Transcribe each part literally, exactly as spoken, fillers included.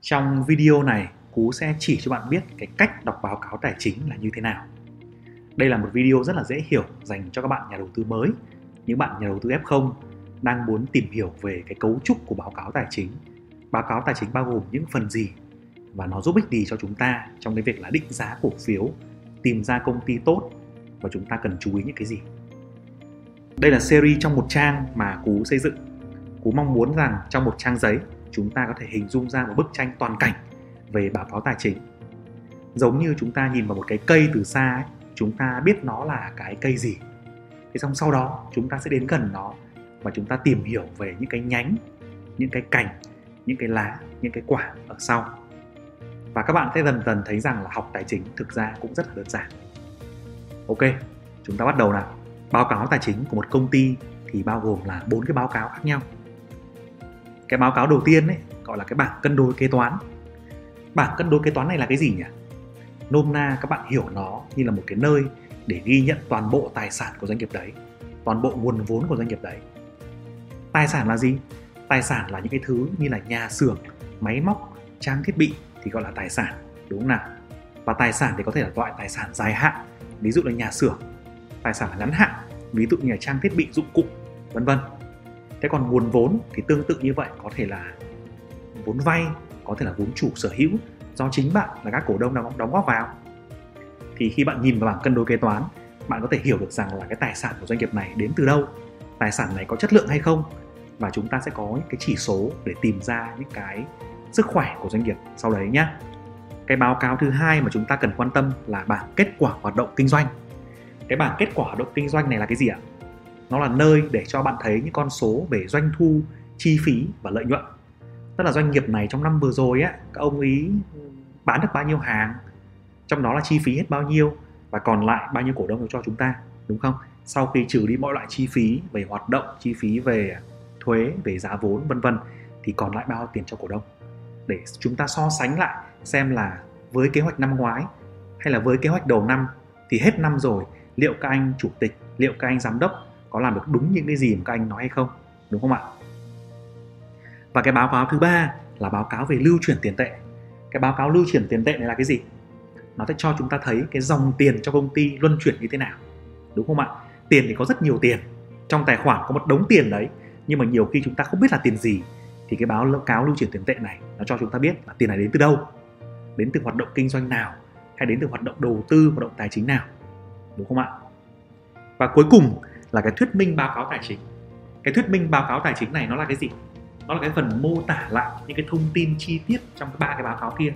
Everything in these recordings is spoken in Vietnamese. Trong video này, Cú sẽ chỉ cho bạn biết cái cách đọc báo cáo tài chính là như thế nào. Đây là một video rất là dễ hiểu dành cho các bạn nhà đầu tư mới, những bạn nhà đầu tư ép không đang muốn tìm hiểu về cái cấu trúc của báo cáo tài chính. Báo cáo tài chính bao gồm những phần gì và nó giúp ích gì cho chúng ta trong cái việc là định giá cổ phiếu, tìm ra công ty tốt và chúng ta cần chú ý những cái gì. Đây là series trong một trang mà Cú xây dựng. Cú mong muốn rằng trong một trang giấy chúng ta có thể hình dung ra một bức tranh toàn cảnh về báo cáo tài chính. Giống như chúng ta nhìn vào một cái cây từ xa ấy, chúng ta biết nó là cái cây gì. Thế xong sau đó chúng ta sẽ đến gần nó và chúng ta tìm hiểu về những cái nhánh, những cái cành, những cái lá, những cái quả ở sau. Và các bạn sẽ dần dần thấy rằng là học tài chính thực ra cũng rất là đơn giản. Ok, chúng ta bắt đầu nào. Báo cáo tài chính của một công ty thì bao gồm là bốn cái báo cáo khác nhau. Cái báo cáo đầu tiên ấy, gọi là cái bảng cân đối kế toán. Bảng cân đối kế toán này là cái gì nhỉ? Nôm na các bạn hiểu nó như là một cái nơi để ghi nhận toàn bộ tài sản của doanh nghiệp đấy, toàn bộ nguồn vốn của doanh nghiệp đấy. Tài sản là gì? Tài sản là những cái thứ như là nhà xưởng, máy móc, trang thiết bị thì gọi là tài sản, đúng không nào? Và tài sản thì có thể là loại tài sản dài hạn, ví dụ là nhà xưởng, tài sản là ngắn hạn, ví dụ như là trang thiết bị, dụng cụ, vân vân. Thế còn nguồn vốn thì tương tự như vậy, có thể là vốn vay, có thể là vốn chủ sở hữu do chính bạn là các cổ đông đóng góp vào. Thì khi bạn nhìn vào bảng cân đối kế toán, bạn có thể hiểu được rằng là cái tài sản của doanh nghiệp này đến từ đâu, tài sản này có chất lượng hay không, và chúng ta sẽ có những cái chỉ số để tìm ra những cái sức khỏe của doanh nghiệp sau đấy nhé. Cái báo cáo thứ hai mà chúng ta cần quan tâm là bảng kết quả hoạt động kinh doanh. Cái bảng kết quả hoạt động kinh doanh này là cái gì ạ? Nó là nơi để cho bạn thấy những con số về doanh thu, chi phí và lợi nhuận. Tức là doanh nghiệp này trong năm vừa rồi á, các ông ý bán được bao nhiêu hàng, trong đó là chi phí hết bao nhiêu và còn lại bao nhiêu cổ đông cho chúng ta, đúng không? Sau khi trừ đi mọi loại chi phí về hoạt động, chi phí về thuế, về giá vốn vân vân thì còn lại bao tiền cho cổ đông. Để chúng ta so sánh lại xem là với kế hoạch năm ngoái hay là với kế hoạch đầu năm thì hết năm rồi, liệu các anh chủ tịch, liệu các anh giám đốc có làm được đúng những cái gì mà các anh nói hay không, đúng không ạ? Và cái báo cáo thứ ba là báo cáo về lưu chuyển tiền tệ. Cái báo cáo lưu chuyển tiền tệ này là cái gì? Nó sẽ cho chúng ta thấy cái dòng tiền cho công ty luân chuyển như thế nào, đúng không ạ? Tiền thì có rất nhiều tiền, trong tài khoản có một đống tiền đấy, nhưng mà nhiều khi chúng ta không biết là tiền gì. Thì cái báo cáo lưu chuyển tiền tệ này nó cho chúng ta biết là tiền này đến từ đâu, đến từ hoạt động kinh doanh nào, hay đến từ hoạt động đầu tư, hoạt động tài chính nào, đúng không ạ? Và cuối cùng là cái thuyết minh báo cáo tài chính. Cái thuyết minh báo cáo tài chính này nó là cái gì? Nó là cái phần mô tả lại những cái thông tin chi tiết trong ba cái báo cáo kia.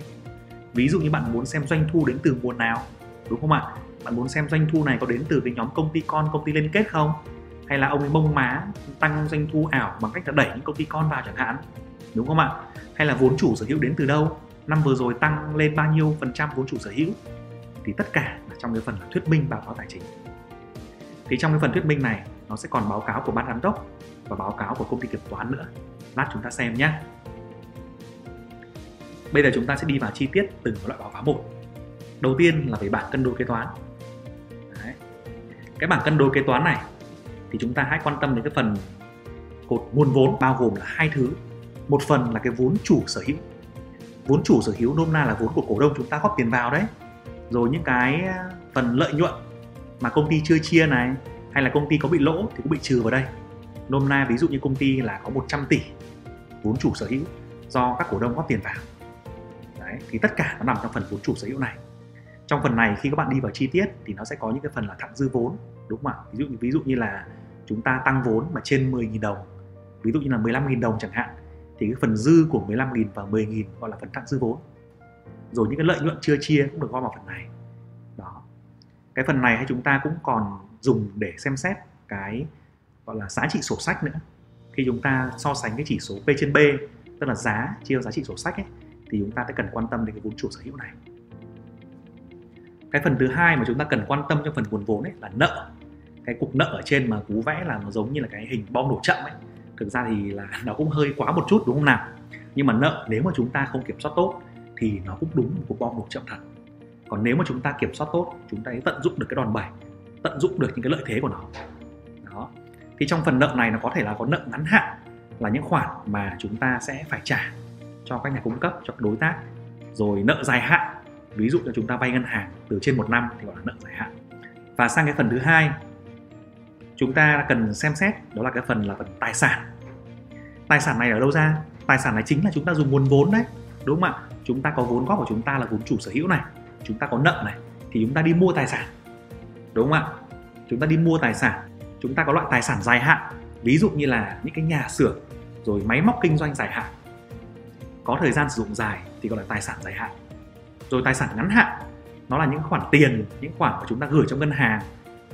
Ví dụ như bạn muốn xem doanh thu đến từ nguồn nào, đúng không ạ? Bạn muốn xem doanh thu này có đến từ cái nhóm công ty con, công ty liên kết không? Hay là ông ấy mông má tăng doanh thu ảo bằng cách là đẩy những công ty con vào chẳng hạn, đúng không ạ? Hay là vốn chủ sở hữu đến từ đâu? Năm vừa rồi tăng lên bao nhiêu phần trăm vốn chủ sở hữu? Thì tất cả là trong cái phần là thuyết minh báo cáo tài chính. Thì trong cái phần thuyết minh này nó sẽ còn báo cáo của ban giám đốc và báo cáo của công ty kiểm toán nữa. Lát chúng ta xem nhé. Bây giờ chúng ta sẽ đi vào chi tiết từng loại báo cáo một. Đầu tiên là về bảng cân đối kế toán. Đấy. Cái bảng cân đối kế toán này thì chúng ta hãy quan tâm đến cái phần cột nguồn vốn, bao gồm là hai thứ. Một phần là cái vốn chủ sở hữu. Vốn chủ sở hữu nôm na là vốn của cổ đông chúng ta góp tiền vào đấy. Rồi những cái phần lợi nhuận mà công ty chưa chia này, hay là công ty có bị lỗ thì cũng bị trừ vào đây. Nôm na ví dụ như công ty là có một trăm tỷ vốn chủ sở hữu do các cổ đông góp tiền vào. Đấy, thì tất cả nó nằm trong phần vốn chủ sở hữu này. Trong phần này khi các bạn đi vào chi tiết thì nó sẽ có những cái phần là thặng dư vốn, đúng không ạ? Ví dụ như ví dụ như là chúng ta tăng vốn mà trên mười nghìn đồng, ví dụ như là mười lăm nghìn đồng chẳng hạn, thì cái phần dư của mười lăm nghìn và mười nghìn gọi là phần thặng dư vốn. Rồi những cái lợi nhuận chưa chia cũng được gom vào phần này. Đó. Cái phần này hay chúng ta cũng còn dùng để xem xét cái gọi là giá trị sổ sách nữa. Khi chúng ta so sánh cái chỉ số P trên B, tức là giá chia giá trị sổ sách ấy, thì chúng ta sẽ cần quan tâm đến cái vốn chủ sở hữu này. Cái phần thứ hai mà chúng ta cần quan tâm trong phần nguồn vốn ấy là nợ. Cái cục nợ ở trên mà Cú vẽ là nó giống như là cái hình bom nổ chậm ấy. Thực ra thì là nó cũng hơi quá một chút, đúng không nào? Nhưng mà nợ nếu mà chúng ta không kiểm soát tốt thì nó cũng đúng một cục bom nổ chậm thật. Còn nếu mà chúng ta kiểm soát tốt, chúng ta sẽ tận dụng được cái đòn bẩy, tận dụng được những cái lợi thế của nó. Đó. Thì trong phần nợ này nó có thể là có nợ ngắn hạn, là những khoản mà chúng ta sẽ phải trả cho các nhà cung cấp, cho các đối tác. Rồi nợ dài hạn, ví dụ cho chúng ta vay ngân hàng từ trên một năm thì gọi là nợ dài hạn. Và sang cái phần thứ hai, chúng ta cần xem xét đó là cái phần là phần tài sản. Tài sản này ở đâu ra? Tài sản này chính là chúng ta dùng nguồn vốn đấy, đúng không ạ? Chúng ta có vốn góp của chúng ta là vốn chủ sở hữu này, chúng ta có nợ này thì chúng ta đi mua tài sản, đúng không ạ? Chúng ta đi mua tài sản, chúng ta có loại tài sản dài hạn, ví dụ như là những cái nhà xưởng rồi máy móc kinh doanh dài hạn, có thời gian sử dụng dài thì gọi là tài sản dài hạn. Rồi tài sản ngắn hạn, nó là những khoản tiền, những khoản mà chúng ta gửi trong ngân hàng,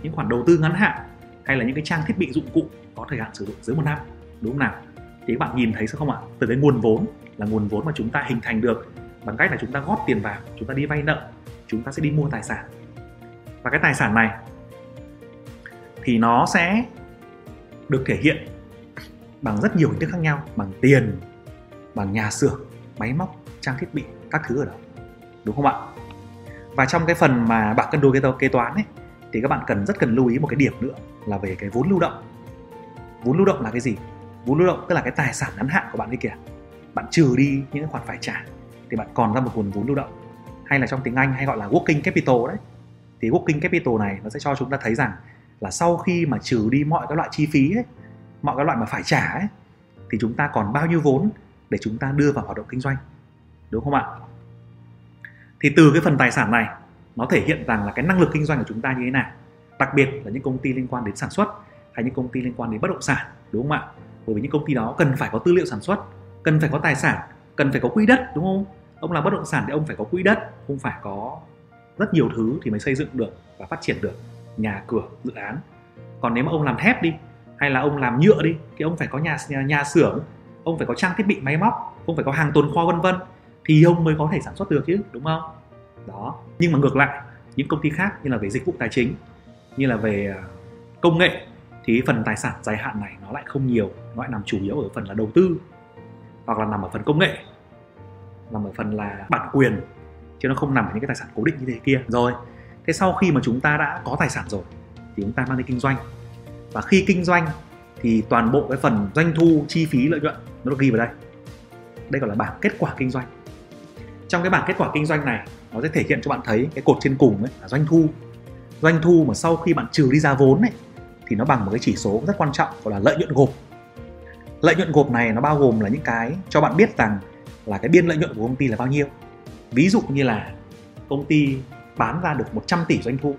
những khoản đầu tư ngắn hạn, hay là những cái trang thiết bị dụng cụ có thời hạn sử dụng dưới một năm, đúng không nào? Thì các bạn nhìn thấy sao không ạ? Từ cái nguồn vốn là nguồn vốn mà chúng ta hình thành được bằng cách là chúng ta góp tiền vào, chúng ta đi vay nợ, chúng ta sẽ đi mua tài sản. Và cái tài sản này thì nó sẽ được thể hiện bằng rất nhiều hình thức khác nhau, bằng tiền, bằng nhà xưởng, máy móc, trang thiết bị, các thứ ở đó, đúng không ạ? Và trong cái phần mà bảng cân đối kế toán ấy, thì các bạn cần rất cần lưu ý một cái điểm nữa là về cái vốn lưu động. Vốn lưu động là cái gì? Vốn lưu động tức là cái tài sản ngắn hạn của bạn ấy kìa, bạn trừ đi những khoản phải trả thì bạn còn ra một nguồn vốn lưu động, hay là trong tiếng Anh hay gọi là working capital đấy. Thì working capital này nó sẽ cho chúng ta thấy rằng là sau khi mà trừ đi mọi các loại chi phí ấy, mọi các loại mà phải trả ấy, thì chúng ta còn bao nhiêu vốn để chúng ta đưa vào hoạt động kinh doanh, đúng không ạ? Thì từ cái phần tài sản này nó thể hiện rằng là cái năng lực kinh doanh của chúng ta như thế nào, đặc biệt là những công ty liên quan đến sản xuất hay những công ty liên quan đến bất động sản, đúng không ạ? Bởi vì những công ty đó cần phải có tư liệu sản xuất, cần phải có tài sản, cần phải có quỹ đất, đúng không? Ông làm bất động sản thì ông phải có quỹ đất, ông phải có rất nhiều thứ thì mới xây dựng được và phát triển được nhà cửa, dự án. Còn nếu mà ông làm thép đi, hay là ông làm nhựa đi, thì ông phải có nhà, nhà, nhà xưởng, ông phải có trang thiết bị máy móc, ông phải có hàng tồn kho vân vân thì ông mới có thể sản xuất được chứ, đúng không? Đó. Nhưng mà ngược lại, những công ty khác như là về dịch vụ tài chính, như là về công nghệ thì phần tài sản dài hạn này nó lại không nhiều, nó lại nằm chủ yếu ở phần là đầu tư hoặc là nằm ở phần công nghệ, nằm ở phần là bản quyền, chứ nó không nằm ở những cái tài sản cố định như thế kia. Rồi, thế sau khi mà chúng ta đã có tài sản rồi thì chúng ta mang đi kinh doanh. Và khi kinh doanh thì toàn bộ cái phần doanh thu, chi phí, lợi nhuận nó được ghi vào đây. Đây gọi là bảng kết quả kinh doanh. Trong cái bảng kết quả kinh doanh này nó sẽ thể hiện cho bạn thấy cái cột trên cùng ấy là doanh thu. Doanh thu mà sau khi bạn trừ đi giá vốn ấy thì nó bằng một cái chỉ số rất quan trọng gọi là lợi nhuận gộp. Lợi nhuận gộp này nó bao gồm là những cái cho bạn biết rằng là cái biên lợi nhuận của công ty là bao nhiêu. Ví dụ như là công ty bán ra được một trăm tỷ doanh thu,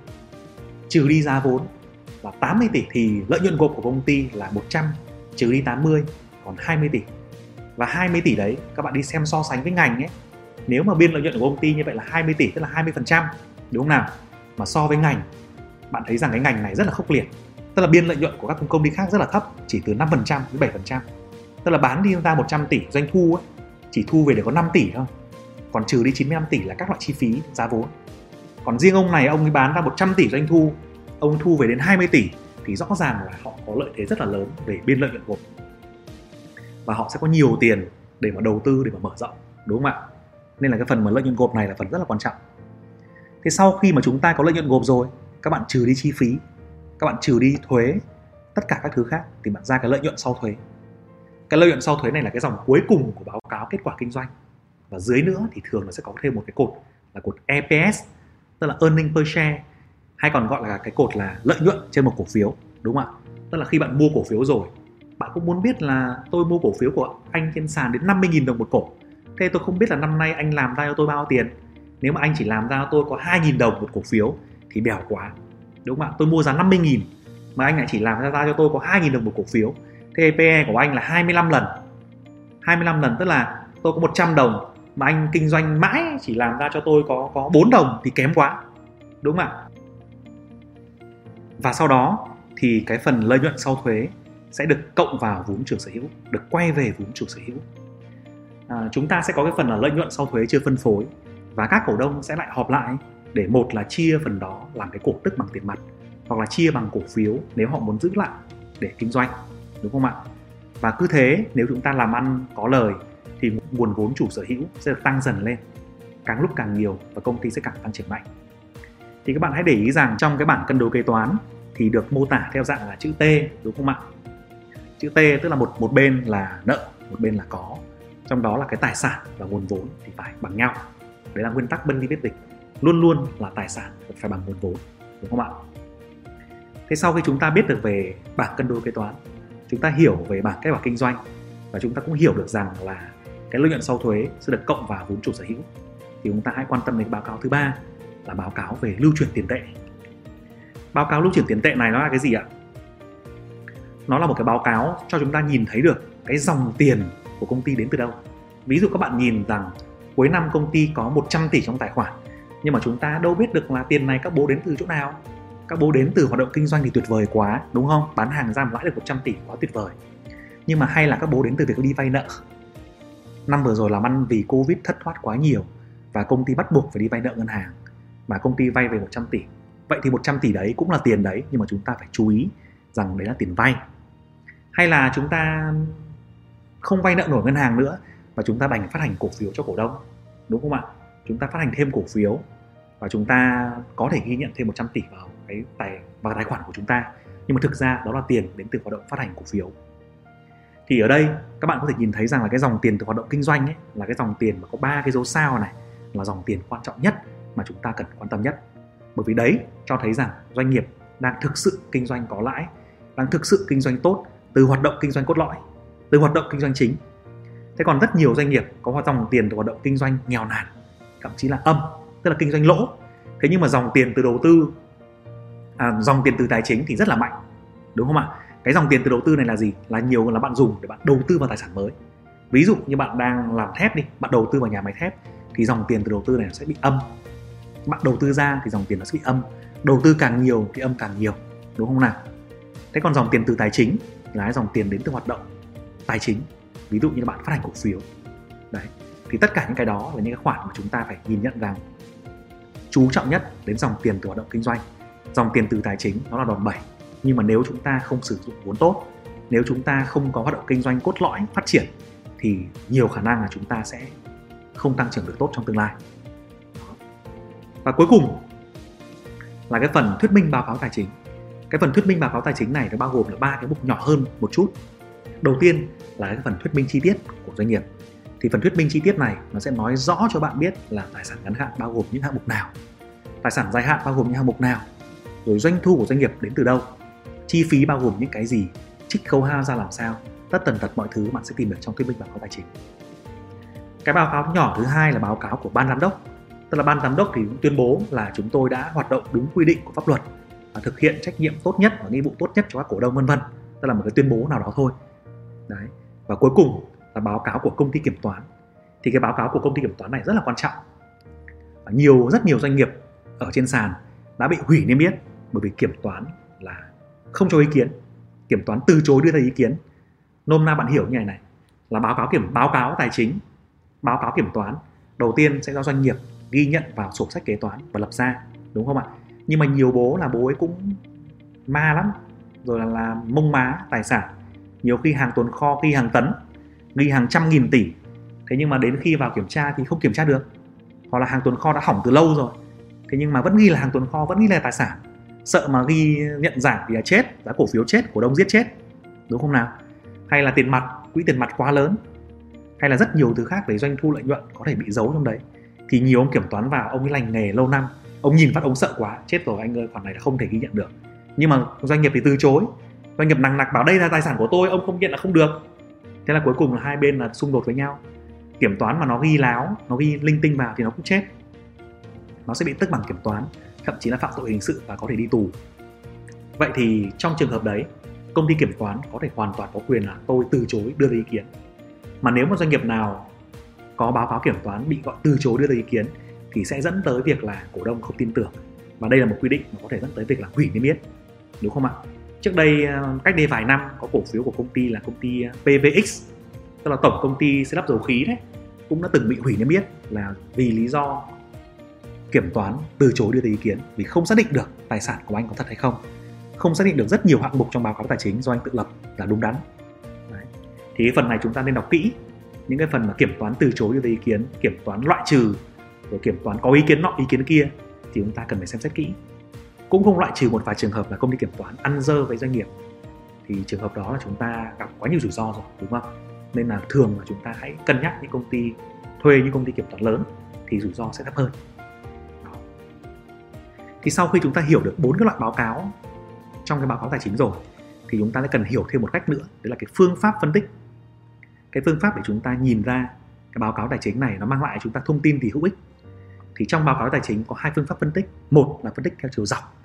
trừ đi giá vốn là tám mươi tỷ thì lợi nhuận gộp của công ty là một trăm, trừ đi tám mươi còn hai mươi tỷ. Và hai mươi tỷ đấy các bạn đi xem so sánh với ngành ấy, nếu mà biên lợi nhuận của công ty như vậy là hai mươi tỷ tức là hai mươi phần trăm, đúng không nào? Mà so với ngành, bạn thấy rằng cái ngành này rất là khốc liệt. Tức là biên lợi nhuận của các công ty khác rất là thấp, chỉ từ năm phần trăm đến bảy phần trăm. Tức là bán đi ra một trăm tỷ doanh thu ấy, chỉ thu về được có năm tỷ thôi. Còn trừ đi chín mươi lăm tỷ là các loại chi phí, giá vốn. Còn riêng ông này, ông ấy bán ra một trăm tỷ doanh thu, ông thu về đến hai mươi tỷ thì rõ ràng là họ có lợi thế rất là lớn về biên lợi nhuận gộp. Và họ sẽ có nhiều tiền để mà đầu tư, để mà mở rộng, đúng không ạ? Nên là cái phần mà lợi nhuận gộp này là phần rất là quan trọng. Thế sau khi mà chúng ta có lợi nhuận gộp rồi, các bạn trừ đi chi phí, các bạn trừ đi thuế, tất cả các thứ khác thì bạn ra cái lợi nhuận sau thuế. Cái lợi nhuận sau thuế này là cái dòng cuối cùng của báo cáo kết quả kinh doanh. Và dưới nữa thì thường nó sẽ có thêm một cái cột là cột E P S, tức là earning per share, hay còn gọi là cái cột là lợi nhuận trên một cổ phiếu, đúng không ạ? Tức là khi bạn mua cổ phiếu rồi, bạn cũng muốn biết là tôi mua cổ phiếu của anh trên sàn đến năm mươi nghìn đồng một cổ. Thế tôi không biết là năm nay anh làm ra cho tôi bao nhiêu tiền. Nếu mà anh chỉ làm ra cho tôi có hai nghìn đồng một cổ phiếu thì bèo quá, đúng không ạ? Tôi mua giá năm mươi nghìn mà anh lại chỉ làm ra cho tôi có hai nghìn đồng một cổ phiếu. Thế P E của anh là hai mươi lăm lần. hai mươi lăm lần tức là tôi có một trăm đồng mà anh kinh doanh mãi chỉ làm ra cho tôi có có bốn đồng thì kém quá, đúng không ạ? Và sau đó thì cái phần lợi nhuận sau thuế sẽ được cộng vào vốn chủ sở hữu, được quay về vốn chủ sở hữu. À, chúng ta sẽ có cái phần là lợi nhuận sau thuế chưa phân phối và các cổ đông sẽ lại họp lại để một là chia phần đó làm cái cổ tức bằng tiền mặt hoặc là chia bằng cổ phiếu nếu họ muốn giữ lại để kinh doanh, đúng không ạ? Và cứ thế nếu chúng ta làm ăn có lời thì nguồn vốn chủ sở hữu sẽ được tăng dần lên càng lúc càng nhiều và công ty sẽ càng tăng triển mạnh. Thì các bạn hãy để ý rằng trong cái bảng cân đối kế toán thì được mô tả theo dạng là chữ T, đúng không ạ? Chữ T tức là một, một bên là nợ, một bên là có. trong đó là cái tài sản và nguồn vốn thì phải bằng nhau. Đấy là nguyên tắc bên đi viết dịch, luôn luôn là tài sản phải bằng nguồn vốn, đúng không ạ? Thế sau khi chúng ta biết được về bảng cân đối kế toán, chúng ta hiểu về bảng kết quả kinh doanh và chúng ta cũng hiểu được rằng là cái lợi nhuận sau thuế sẽ được cộng vào vốn chủ sở hữu, thì chúng ta hãy quan tâm đến báo cáo thứ ba là báo cáo về lưu chuyển tiền tệ. Báo cáo lưu chuyển tiền tệ này nó là cái gì ạ? Nó là một cái báo cáo cho chúng ta nhìn thấy được cái dòng tiền của công ty đến từ đâu. Ví dụ các bạn nhìn rằng cuối năm công ty có một trăm tỷ trong tài khoản, nhưng mà chúng ta đâu biết được là tiền này các bố đến từ chỗ nào. Các bố đến từ hoạt động kinh doanh thì tuyệt vời quá, đúng không? Bán hàng ra mà lãi được một trăm tỷ quá tuyệt vời. Nhưng mà hay là các bố đến từ việc đi vay nợ. Năm vừa rồi làm ăn vì Covid thất thoát quá nhiều và công ty bắt buộc phải đi vay nợ ngân hàng, mà công ty vay về một trăm tỷ. Vậy thì một trăm tỷ đấy cũng là tiền đấy, nhưng mà chúng ta phải chú ý rằng đấy là tiền vay. Hay là chúng ta không vay nợ nổi ngân hàng nữa và chúng ta đành phát hành cổ phiếu cho cổ đông, đúng không ạ? Chúng ta phát hành thêm cổ phiếu và chúng ta có thể ghi nhận thêm một trăm tỷ vào cái tài vào tài khoản của chúng ta, nhưng mà thực ra đó là tiền đến từ hoạt động phát hành cổ phiếu. Thì ở đây các bạn có thể nhìn thấy rằng là cái dòng tiền từ hoạt động kinh doanh ấy, là cái dòng tiền mà có ba cái dấu sao này, là dòng tiền quan trọng nhất mà chúng ta cần quan tâm nhất. Bởi vì đấy cho thấy rằng doanh nghiệp đang thực sự kinh doanh có lãi, đang thực sự kinh doanh tốt từ hoạt động kinh doanh cốt lõi, từ hoạt động kinh doanh chính. Thế còn rất nhiều doanh nghiệp có dòng tiền từ hoạt động kinh doanh nghèo nàn, thậm chí là âm, tức là kinh doanh lỗ. Thế nhưng mà dòng tiền từ đầu tư, à, dòng tiền từ tài chính thì rất là mạnh, đúng không ạ? Cái dòng tiền từ đầu tư này là gì? Là nhiều là bạn dùng để bạn đầu tư vào tài sản mới. Ví dụ như bạn đang làm thép đi, bạn đầu tư vào nhà máy thép thì dòng tiền từ đầu tư này nó sẽ bị âm. Bạn đầu tư ra thì dòng tiền nó sẽ bị âm. Đầu tư càng nhiều thì âm càng nhiều, đúng không nào? Thế còn dòng tiền từ tài chính là cái dòng tiền đến từ hoạt động tài chính, ví dụ như là bạn phát hành cổ phiếu. Đấy. Thì tất cả những cái đó là những cái khoản mà chúng ta phải nhìn nhận rằng chú trọng nhất đến dòng tiền từ hoạt động kinh doanh. Dòng tiền từ tài chính nó là đòn bẩy, nhưng mà nếu chúng ta không sử dụng vốn tốt, nếu chúng ta không có hoạt động kinh doanh cốt lõi phát triển thì nhiều khả năng là chúng ta sẽ không tăng trưởng được tốt trong tương lai. Và cuối cùng là cái phần thuyết minh báo cáo tài chính. Cái phần thuyết minh báo cáo tài chính này nó bao gồm là ba cái mục nhỏ hơn một chút. Đầu tiên là cái phần thuyết minh chi tiết của doanh nghiệp. Thì phần thuyết minh chi tiết này nó sẽ nói rõ cho bạn biết là tài sản ngắn hạn bao gồm những hạng mục nào, tài sản dài hạn bao gồm những hạng mục nào, rồi doanh thu của doanh nghiệp đến từ đâu, chi phí bao gồm những cái gì, trích khấu hao ra làm sao, tất tần tật mọi thứ bạn sẽ tìm được trong thuyết minh báo cáo tài chính. Cái báo cáo nhỏ thứ hai là báo cáo của ban giám đốc. Tức là ban giám đốc thì tuyên bố là chúng tôi đã hoạt động đúng quy định của pháp luật, thực hiện trách nhiệm tốt nhất và nghĩa vụ tốt nhất cho các cổ đông, vân vân. Tức là một cái tuyên bố nào đó thôi. Đấy. Và cuối cùng là báo cáo của công ty kiểm toán. Thì cái báo cáo của công ty kiểm toán này rất là quan trọng. Nhiều rất nhiều doanh nghiệp ở trên sàn đã bị hủy niêm yết bởi vì kiểm toán là không cho ý kiến, kiểm toán từ chối đưa ra ý kiến. Nôm na bạn hiểu như này này là báo cáo kiểm báo cáo tài chính, báo cáo kiểm toán đầu tiên sẽ do doanh nghiệp ghi nhận vào sổ sách kế toán và lập ra, đúng không ạ? Nhưng mà nhiều bố là bố ấy cũng ma lắm, rồi là, là mông má tài sản, nhiều khi hàng tồn kho, ghi hàng tấn, ghi hàng trăm nghìn tỷ, thế nhưng mà đến khi vào kiểm tra thì không kiểm tra được, hoặc là hàng tồn kho đã hỏng từ lâu rồi, thế nhưng mà vẫn ghi là hàng tồn kho, vẫn ghi là tài sản, sợ mà ghi nhận giảm thì là chết, giá cổ phiếu chết, cổ đông giết chết, đúng không nào? Hay là tiền mặt, quỹ tiền mặt quá lớn, hay là rất nhiều thứ khác về doanh thu lợi nhuận có thể bị giấu trong đấy. Thì nhiều ông kiểm toán vào, ông ấy lành nghề lâu năm, ông nhìn phát ông sợ quá, chết rồi anh ơi, khoản này là không thể ghi nhận được. Nhưng mà doanh nghiệp thì từ chối, doanh nghiệp nằng nặc bảo đây là tài sản của tôi, ông không nhận là không được. Thế là cuối cùng là hai bên là xung đột với nhau. Kiểm toán mà nó ghi láo, nó ghi linh tinh vào thì nó cũng chết, nó sẽ bị tức bằng kiểm toán, thậm chí là phạm tội hình sự và có thể đi tù. Vậy thì trong trường hợp đấy, công ty kiểm toán có thể hoàn toàn có quyền là tôi từ chối đưa ra ý kiến. Mà nếu mà doanh nghiệp nào có báo cáo kiểm toán bị gọi từ chối đưa ra ý kiến thì sẽ dẫn tới việc là cổ đông không tin tưởng, và đây là một quy định mà có thể dẫn tới việc là hủy niêm yết, đúng không ạ? Trước đây, cách đây vài năm, có cổ phiếu của công ty là công ty pê vê ích, tức là tổng công ty xây lắp dầu khí đấy, cũng đã từng bị hủy niêm yết là vì lý do kiểm toán từ chối đưa ra ý kiến, vì không xác định được tài sản của anh có thật hay không, không xác định được rất nhiều hạng mục trong báo cáo tài chính do anh tự lập là đúng đắn. Đấy. Thì cái phần này chúng ta nên đọc kỹ, những cái phần mà kiểm toán từ chối đưa ra ý kiến, kiểm toán loại trừ, rồi kiểm toán có ý kiến nọ ý kiến kia thì chúng ta cần phải xem xét kỹ. Cũng không loại trừ một vài trường hợp là công ty kiểm toán ăn dơ với doanh nghiệp, thì trường hợp đó là chúng ta gặp quá nhiều rủi ro rồi, đúng không? Nên là thường là chúng ta hãy cân nhắc những công ty thuê, những công ty kiểm toán lớn thì rủi ro sẽ thấp hơn. Thì sau khi chúng ta hiểu được bốn cái loại báo cáo trong cái báo cáo tài chính rồi thì chúng ta sẽ cần hiểu thêm một cách nữa, đấy là cái phương pháp phân tích. Cái phương pháp để chúng ta nhìn ra cái báo cáo tài chính này nó mang lại chúng ta thông tin gì hữu ích. Thì trong báo cáo tài chính có hai phương pháp phân tích. Một là phân tích theo chiều dọc.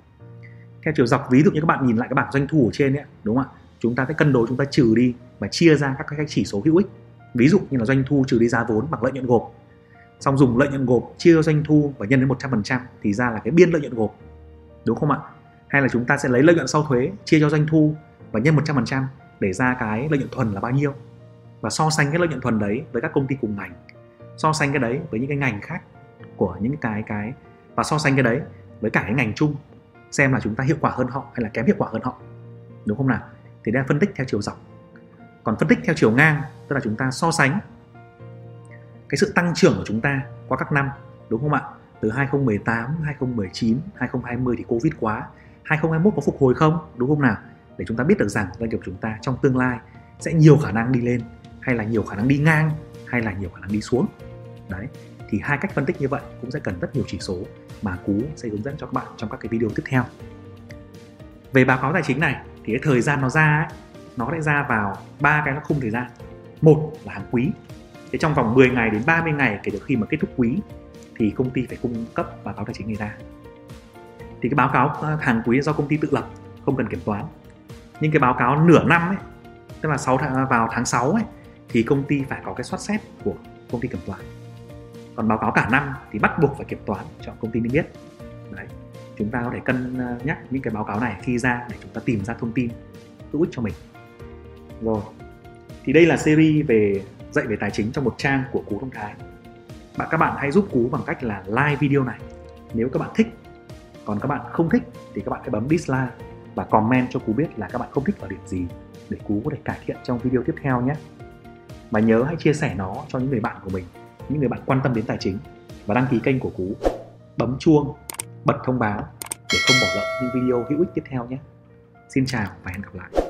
Theo chiều dọc, ví dụ như các bạn nhìn lại cái bảng doanh thu ở trên ấy, đúng không ạ? Chúng ta sẽ cân đối, chúng ta trừ đi và chia ra các cái chỉ số hữu ích. Ví dụ như là doanh thu trừ đi giá vốn bằng lợi nhuận gộp. Xong dùng lợi nhuận gộp chia doanh thu và nhân đến một trăm phần trăm thì ra là cái biên lợi nhuận gộp. Đúng không ạ? Hay là chúng ta sẽ lấy lợi nhuận sau thuế chia cho doanh thu và nhân một trăm phần trăm để ra cái lợi nhuận thuần là bao nhiêu. Và so sánh cái lợi nhuận thuần đấy với các công ty cùng ngành. So sánh cái đấy với những cái ngành khác của những cái cái và so sánh cái đấy với cả cái ngành chung, xem là chúng ta hiệu quả hơn họ hay là kém hiệu quả hơn họ. Đúng không nào? Thì đây là phân tích theo chiều dọc. Còn phân tích theo chiều ngang, tức là chúng ta so sánh cái sự tăng trưởng của chúng ta qua các năm, đúng không ạ? Từ hai không một tám, hai không một chín, hai không hai không thì Covid quá, hai không hai mốt có phục hồi không, đúng không nào? Để chúng ta biết được rằng doanh nghiệp của chúng ta trong tương lai sẽ nhiều khả năng đi lên, hay là nhiều khả năng đi ngang, hay là nhiều khả năng đi xuống. Đấy, thì hai cách phân tích như vậy cũng sẽ cần rất nhiều chỉ số mà Cú sẽ hướng dẫn cho các bạn trong các cái video tiếp theo. Về báo cáo tài chính này thì cái thời gian nó ra ấy, nó sẽ ra vào ba cái khung thời gian. Một là hàng quý. Thế trong vòng mười ngày đến ba mươi ngày kể từ khi mà kết thúc quý thì công ty phải cung cấp báo cáo tài chính này ra. Thì cái báo cáo hàng quý do công ty tự lập, không cần kiểm toán. Nhưng cái báo cáo nửa năm ấy, tức là sáu tháng, vào tháng sáu ấy, thì công ty phải có cái soát xét của công ty kiểm toán. Còn báo cáo cả năm thì bắt buộc phải kiểm toán cho công ty niêm yết. Đấy, chúng ta có thể cân nhắc những cái báo cáo này khi ra để chúng ta tìm ra thông tin hữu ích cho mình. Rồi, thì đây là series về dạy về tài chính trong một trang của Cú Thông Thái. Bạn các bạn hãy giúp Cú bằng cách là like video này nếu các bạn thích. Còn các bạn không thích thì các bạn hãy bấm dislike và comment cho Cú biết là các bạn không thích vào điểm gì để Cú có thể cải thiện trong video tiếp theo nhé. Và nhớ hãy chia sẻ nó cho những người bạn của mình, những người bạn quan tâm đến tài chính, và đăng ký kênh của Cú, bấm chuông, bật thông báo để không bỏ lỡ những video hữu ích tiếp theo nhé. Xin chào và hẹn gặp lại.